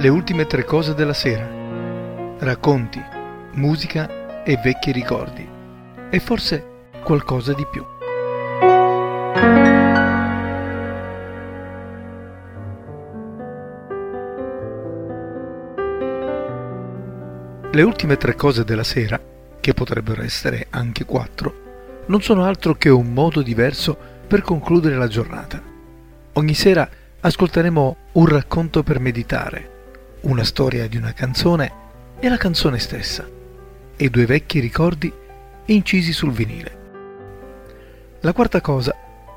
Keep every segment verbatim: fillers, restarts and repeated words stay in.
Le ultime tre cose della sera. Racconti, musica e vecchi ricordi. E forse qualcosa di più. Le ultime tre cose della sera, che potrebbero essere anche quattro, non sono altro che un modo diverso per concludere la giornata. Ogni sera ascolteremo un racconto per meditare, una storia di una canzone e la canzone stessa, e due vecchi ricordi incisi sul vinile. La quarta cosa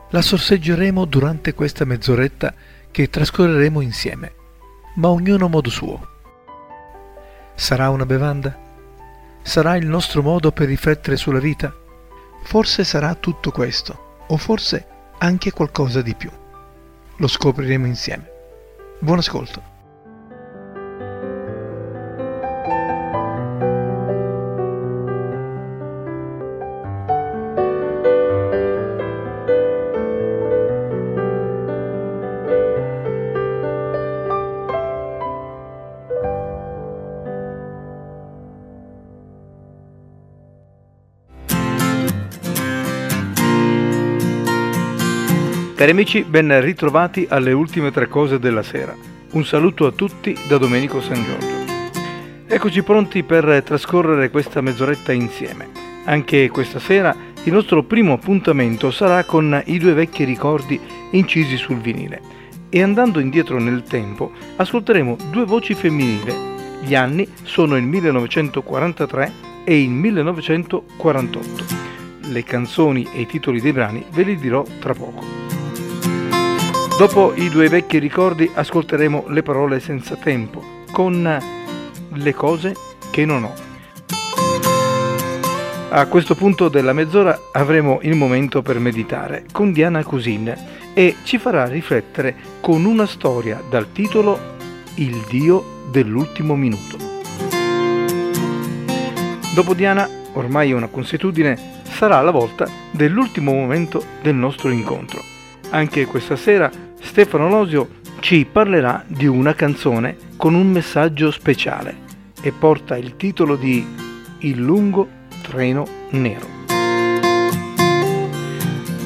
la sorseggeremo durante questa mezz'oretta che trascorreremo insieme, ma ognuno a modo suo. Sarà una bevanda? Sarà il nostro modo per riflettere sulla vita? Forse sarà tutto questo, o forse anche qualcosa di più. Lo scopriremo insieme. Buon ascolto. Cari amici, ben ritrovati alle ultime tre cose della sera. Un saluto a tutti da Domenico San Giorgio. Eccoci pronti per trascorrere questa mezz'oretta insieme. Anche questa sera il nostro primo appuntamento sarà con i due vecchi ricordi incisi sul vinile. E andando indietro nel tempo ascolteremo due voci femminili. Gli anni sono il millenovecentoquarantatré e il millenovecentoquarantotto. Le canzoni e i titoli dei brani ve li dirò tra poco. Dopo i due vecchi ricordi ascolteremo le parole senza tempo con le cose che non ho. A questo punto della mezz'ora avremo il momento per meditare con Diana Cousin e ci farà riflettere con una storia dal titolo Il Dio dell'ultimo minuto. Dopo Diana, ormai è una consuetudine, sarà la volta dell'ultimo momento del nostro incontro. Anche questa sera Stefano Losio ci parlerà di una canzone con un messaggio speciale e porta il titolo di Il lungo treno nero.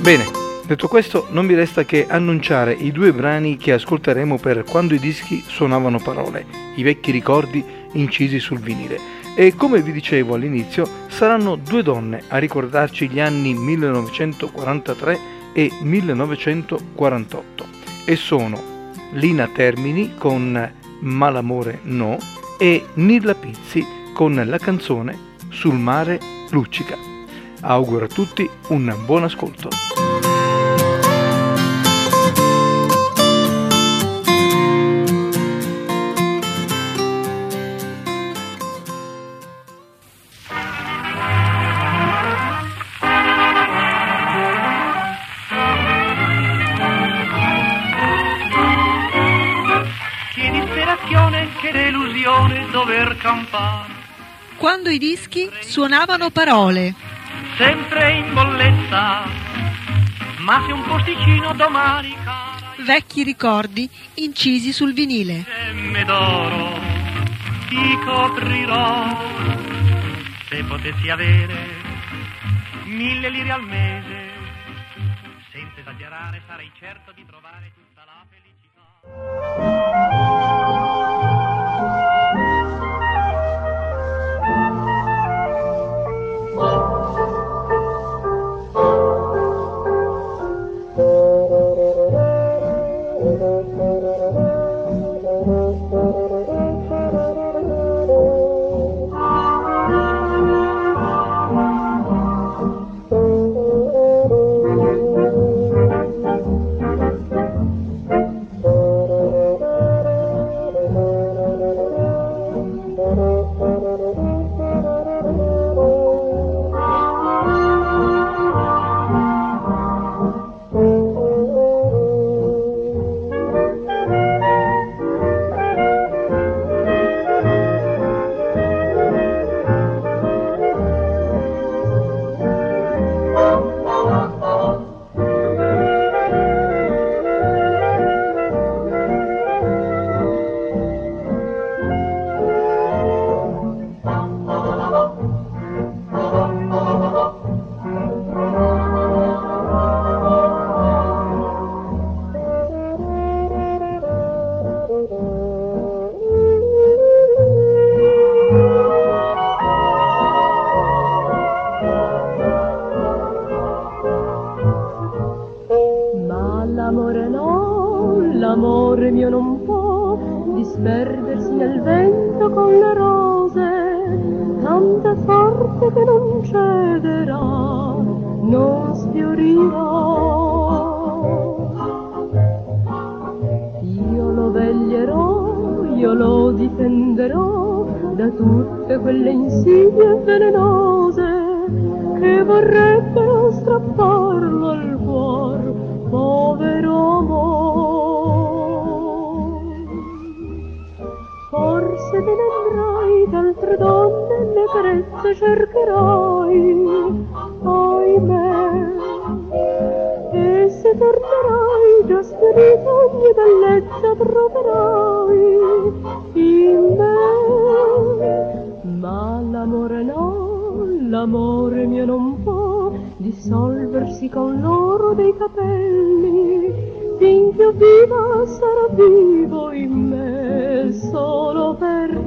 Bene, detto questo non mi resta che annunciare i due brani che ascolteremo per Quando i dischi suonavano parole, i vecchi ricordi incisi sul vinile. E come vi dicevo all'inizio, saranno due donne a ricordarci gli anni millenovecentoquarantatré e millenovecentoquarantotto, e sono Lina Termini con Malamore No e Nilla Pizzi con la canzone Sul Mare Luccica. Auguro a tutti un buon ascolto. Quando i dischi suonavano parole, sempre in bolletta, ma se un posticino domani, vecchi ricordi incisi sul vinile. Gemme d'oro ti coprirò, se potessi avere mille lire al mese, senza esagerare sarei certo di trovare tutta la felicità. l'amore mio non può disperdersi nel vento con le rose, tanta sorte che non cederà, non sfiorirà. Io lo veglierò, io lo difenderò da tutte quelle insidie velenose che vorrebbero strapparlo al cuor, povero uomo. Forse te ne andrai d'altre donne, le carezze cercherai, ahimè, e se tornerai già sfiorita ogni bellezza troverai in me. Ma l'amore no, l'amore mio non può dissolversi con l'oro dei capelli, finché io viva sarò vivo in me solo per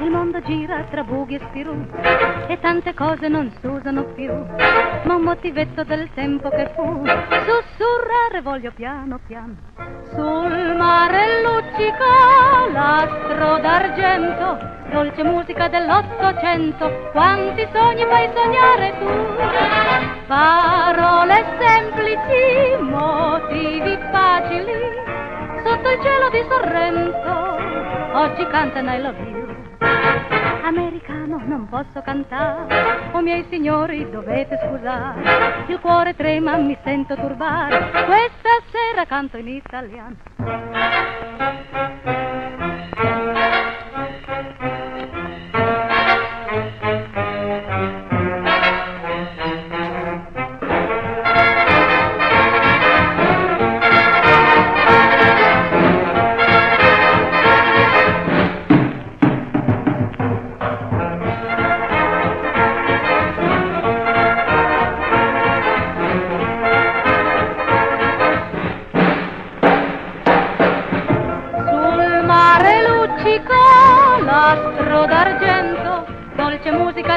il mondo gira tra buchi e spirù e tante cose non s'usano più, ma un motivetto del tempo che fu sussurrare voglio piano piano. Sul mare luccica l'astro d'argento, dolce musica dell'Ottocento, quanti sogni fai sognare tu, parole semplici, motivi facili, sotto il cielo di Sorrento oggi cantano I love you. Americano non posso cantare, o miei signori dovete scusare, il cuore trema, mi sento turbare, questa sera canto in italiano.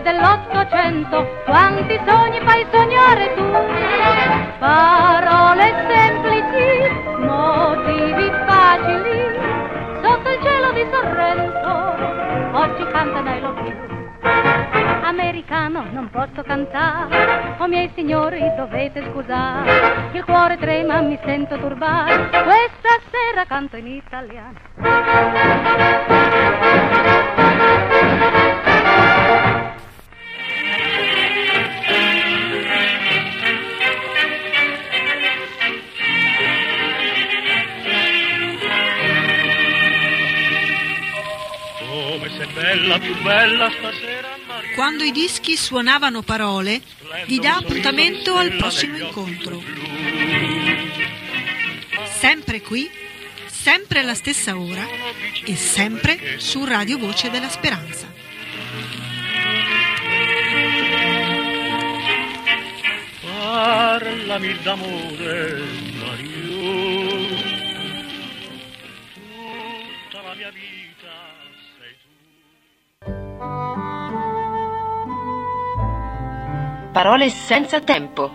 Dell'Ottocento, quanti sogni fai sognare tu, parole semplici, motivi facili, sotto il cielo di Sorrento oggi cantano I love you. Americano non posso cantare, o miei signori dovete scusare, il cuore trema, mi sento turbare, questa sera canto in italiano. bella, più bella stasera. Quando i dischi suonavano parole, vi dà appuntamento al prossimo incontro. Sempre qui, sempre alla stessa ora e sempre su Radio Voce della Speranza. Parlami d'amore, Mario, tutta la mia vita sei tu. Parole senza tempo.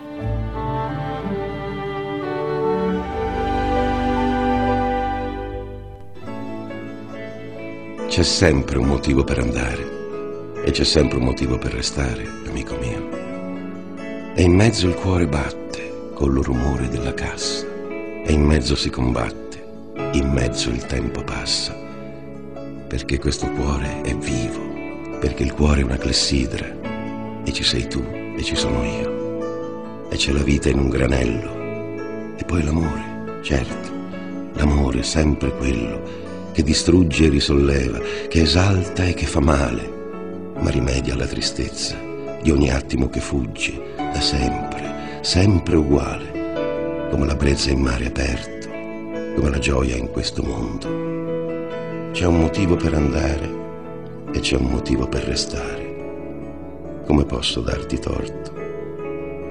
C'è sempre un motivo per andare e c'è sempre un motivo per restare, amico mio. E in mezzo il cuore batte col rumore della cassa, e in mezzo si combatte, in mezzo il tempo passa, perché questo cuore è vivo, perché il cuore è una clessidra, e ci sei tu e ci sono io, e c'è la vita in un granello, e poi l'amore, certo, l'amore è sempre quello che distrugge e risolleva, che esalta e che fa male, ma rimedia alla tristezza di ogni attimo che fugge, da sempre, sempre uguale, come la brezza in mare aperto, come la gioia in questo mondo. C'è un motivo per andare e c'è un motivo per restare. Come posso darti torto?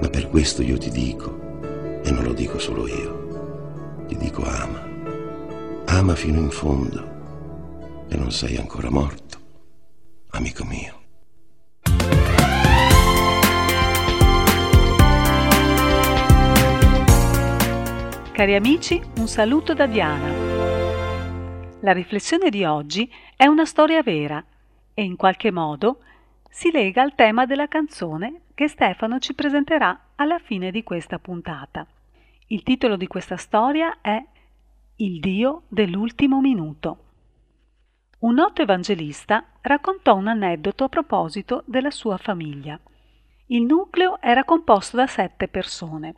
Ma per questo io ti dico, e non lo dico solo io, ti dico ama. Ama fino in fondo e non sei ancora morto, amico mio. Cari amici, un saluto da Diana. La riflessione di oggi è una storia vera e in qualche modo si lega al tema della canzone che Stefano ci presenterà alla fine di questa puntata. Il titolo di questa storia è Il Dio dell'ultimo minuto. Un noto evangelista raccontò un aneddoto a proposito della sua famiglia. Il nucleo era composto da sette persone: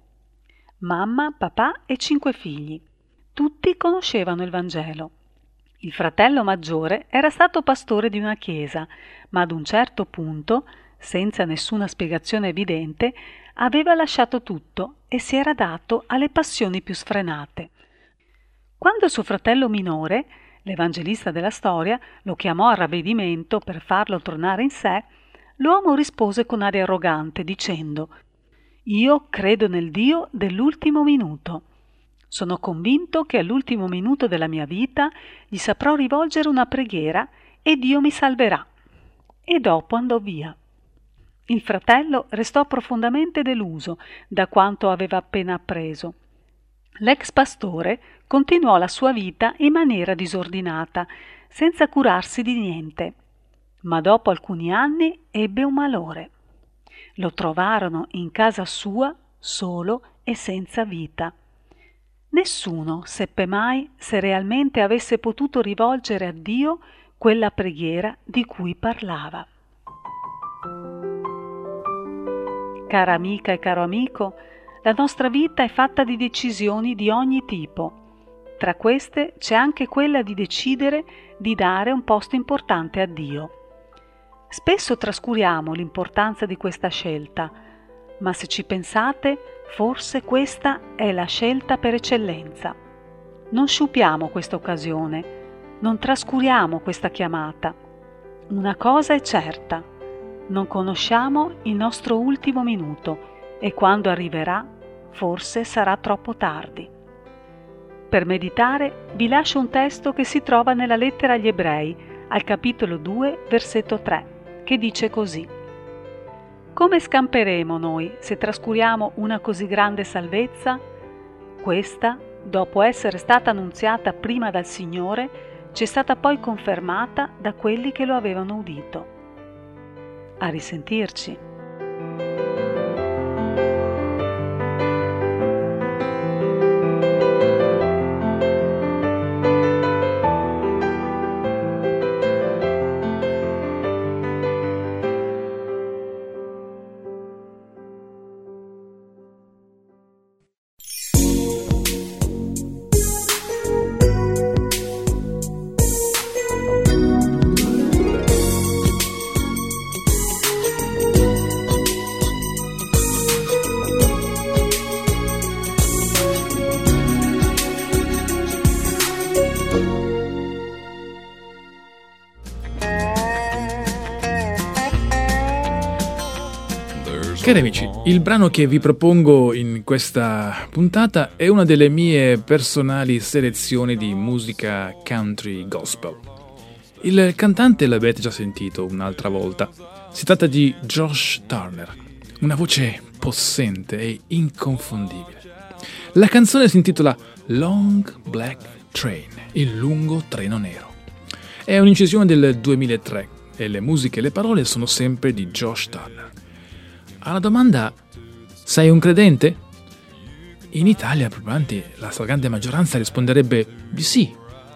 mamma, papà e cinque figli. Tutti conoscevano il Vangelo. Il fratello maggiore era stato pastore di una chiesa, ma ad un certo punto, senza nessuna spiegazione evidente, aveva lasciato tutto e si era dato alle passioni più sfrenate. Quando suo fratello minore, l'evangelista della storia, lo chiamò a ravvedimento per farlo tornare in sé, l'uomo rispose con aria arrogante dicendo: «Io credo nel Dio dell'ultimo minuto. Sono convinto che all'ultimo minuto della mia vita gli saprò rivolgere una preghiera e Dio mi salverà». E dopo andò via. Il fratello restò profondamente deluso da quanto aveva appena appreso. L'ex pastore continuò la sua vita in maniera disordinata, senza curarsi di niente, ma dopo alcuni anni ebbe un malore. Lo trovarono in casa sua solo e senza vita. Nessuno seppe mai se realmente avesse potuto rivolgere a Dio quella preghiera di cui parlava. Cara amica e caro amico, la nostra vita è fatta di decisioni di ogni tipo. Tra queste c'è anche quella di decidere di dare un posto importante a Dio. Spesso trascuriamo l'importanza di questa scelta, ma se ci pensate, forse questa è la scelta per eccellenza. Non sciupiamo questa occasione, non trascuriamo questa chiamata. Una cosa è certa: non conosciamo il nostro ultimo minuto, e quando arriverà, forse sarà troppo tardi. Per meditare vi lascio un testo che si trova nella lettera agli Ebrei, al capitolo due, versetto tre, che dice così: «Come scamperemo noi se trascuriamo una così grande salvezza? Questa, dopo essere stata annunziata prima dal Signore, ci è stata poi confermata da quelli che lo avevano udito». A risentirci. Cari amici, il brano che vi propongo in questa puntata è una delle mie personali selezioni di musica country gospel. Il cantante l'avete già sentito un'altra volta. Si tratta di Josh Turner, una voce possente e inconfondibile. La canzone si intitola Long Black Train, il lungo treno nero. È un'incisione del duemilatré e le musiche e le parole sono sempre di Josh Turner. Alla domanda "Sei un credente?" in Italia probabilmente la stragrande maggioranza risponderebbe di sì,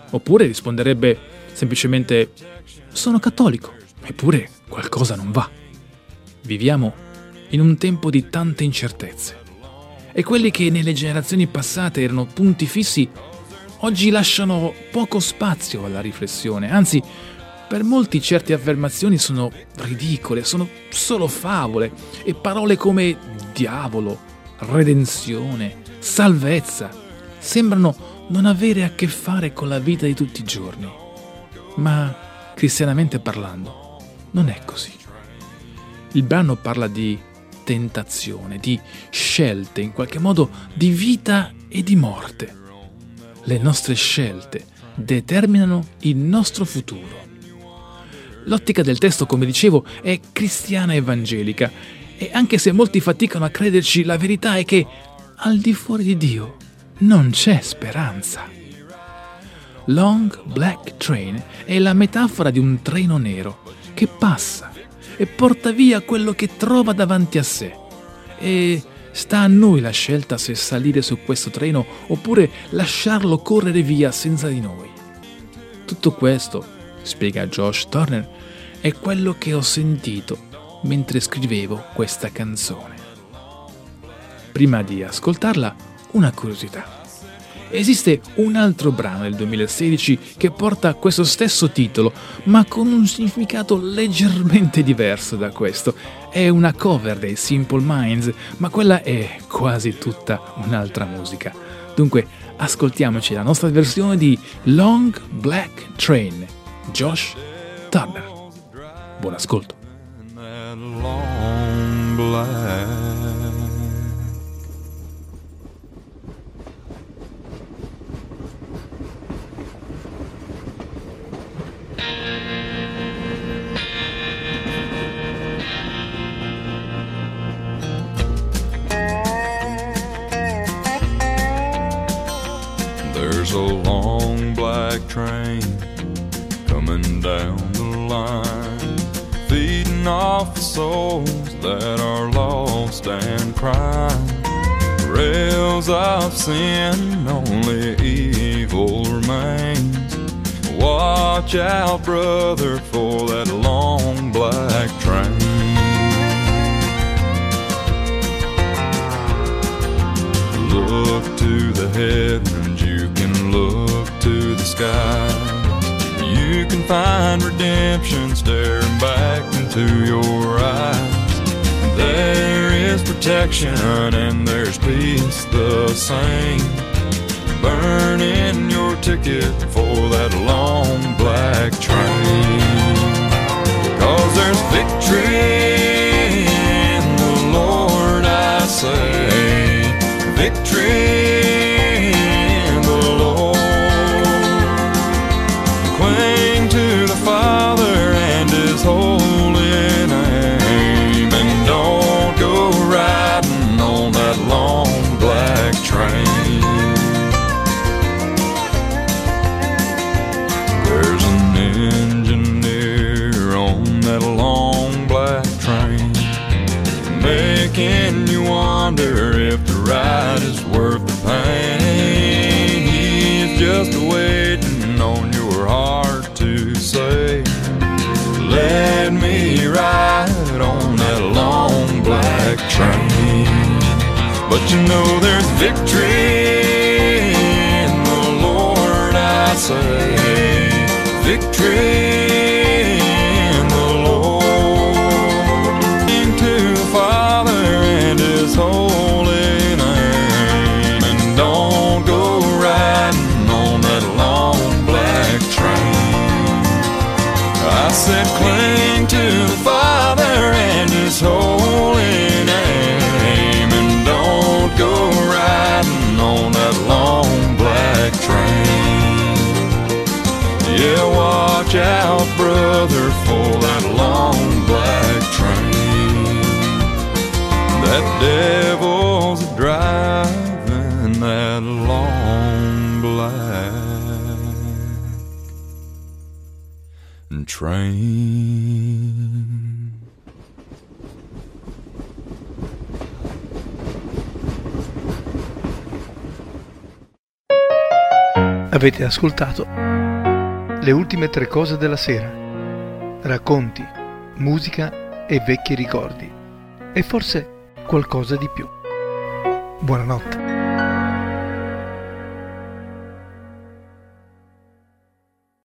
oppure risponderebbe semplicemente "Sono cattolico", eppure qualcosa non va. Viviamo in un tempo di tante incertezze e quelli che nelle generazioni passate erano punti fissi oggi lasciano poco spazio alla riflessione, anzi per molti certe affermazioni sono ridicole, sono solo favole e parole come diavolo, redenzione, salvezza sembrano non avere a che fare con la vita di tutti i giorni. Ma cristianamente parlando non è così. Il brano parla di tentazione, di scelte, in qualche modo di vita e di morte. Le nostre scelte determinano il nostro futuro. L'ottica del testo, come dicevo, è cristiana evangelica e anche se molti faticano a crederci, la verità è che al di fuori di Dio non c'è speranza. Long Black Train è la metafora di un treno nero che passa e porta via quello che trova davanti a sé. E sta a noi la scelta se salire su questo treno oppure lasciarlo correre via senza di noi. Tutto questo, spiega Josh Turner, è quello che ho sentito mentre scrivevo questa canzone. Prima di ascoltarla, una curiosità. Esiste un altro brano del duemilasedici che porta questo stesso titolo, ma con un significato leggermente diverso da questo. È una cover dei Simple Minds, ma quella è quasi tutta un'altra musica. Dunque, ascoltiamoci la nostra versione di Long Black Train, Josh Turner. Buon ascolto. Long black There's a long black train coming down the line, feeding off the souls that are lost and crying. Rails of sin, only evil remains. Watch out, brother, for that long black train. Look to the heavens, you can look to the sky. You can find redemption staring back into your eyes. There is protection and there's peace the same. Burn in your ticket for that long black train. 'Cause there's victory in the Lord, I say. Victory in the Lord. Claim Father and His holy name, and don't go riding on that long black train. There's an engineer on that long black train, making you wonder if the ride is worth the pain. He's just waiting on your heart to say, let me ride on that long black train. But you know there's victory in the Lord, I say. Victory in the Lord. To the Father and His holy name, and don't go riding on that long black train. I said, cling to the Father and His holy name. other for that long black train. That devil's driving that long black train. Avete ascoltato Le ultime tre cose della sera. Racconti, musica e vecchi ricordi. E forse qualcosa di più. Buonanotte.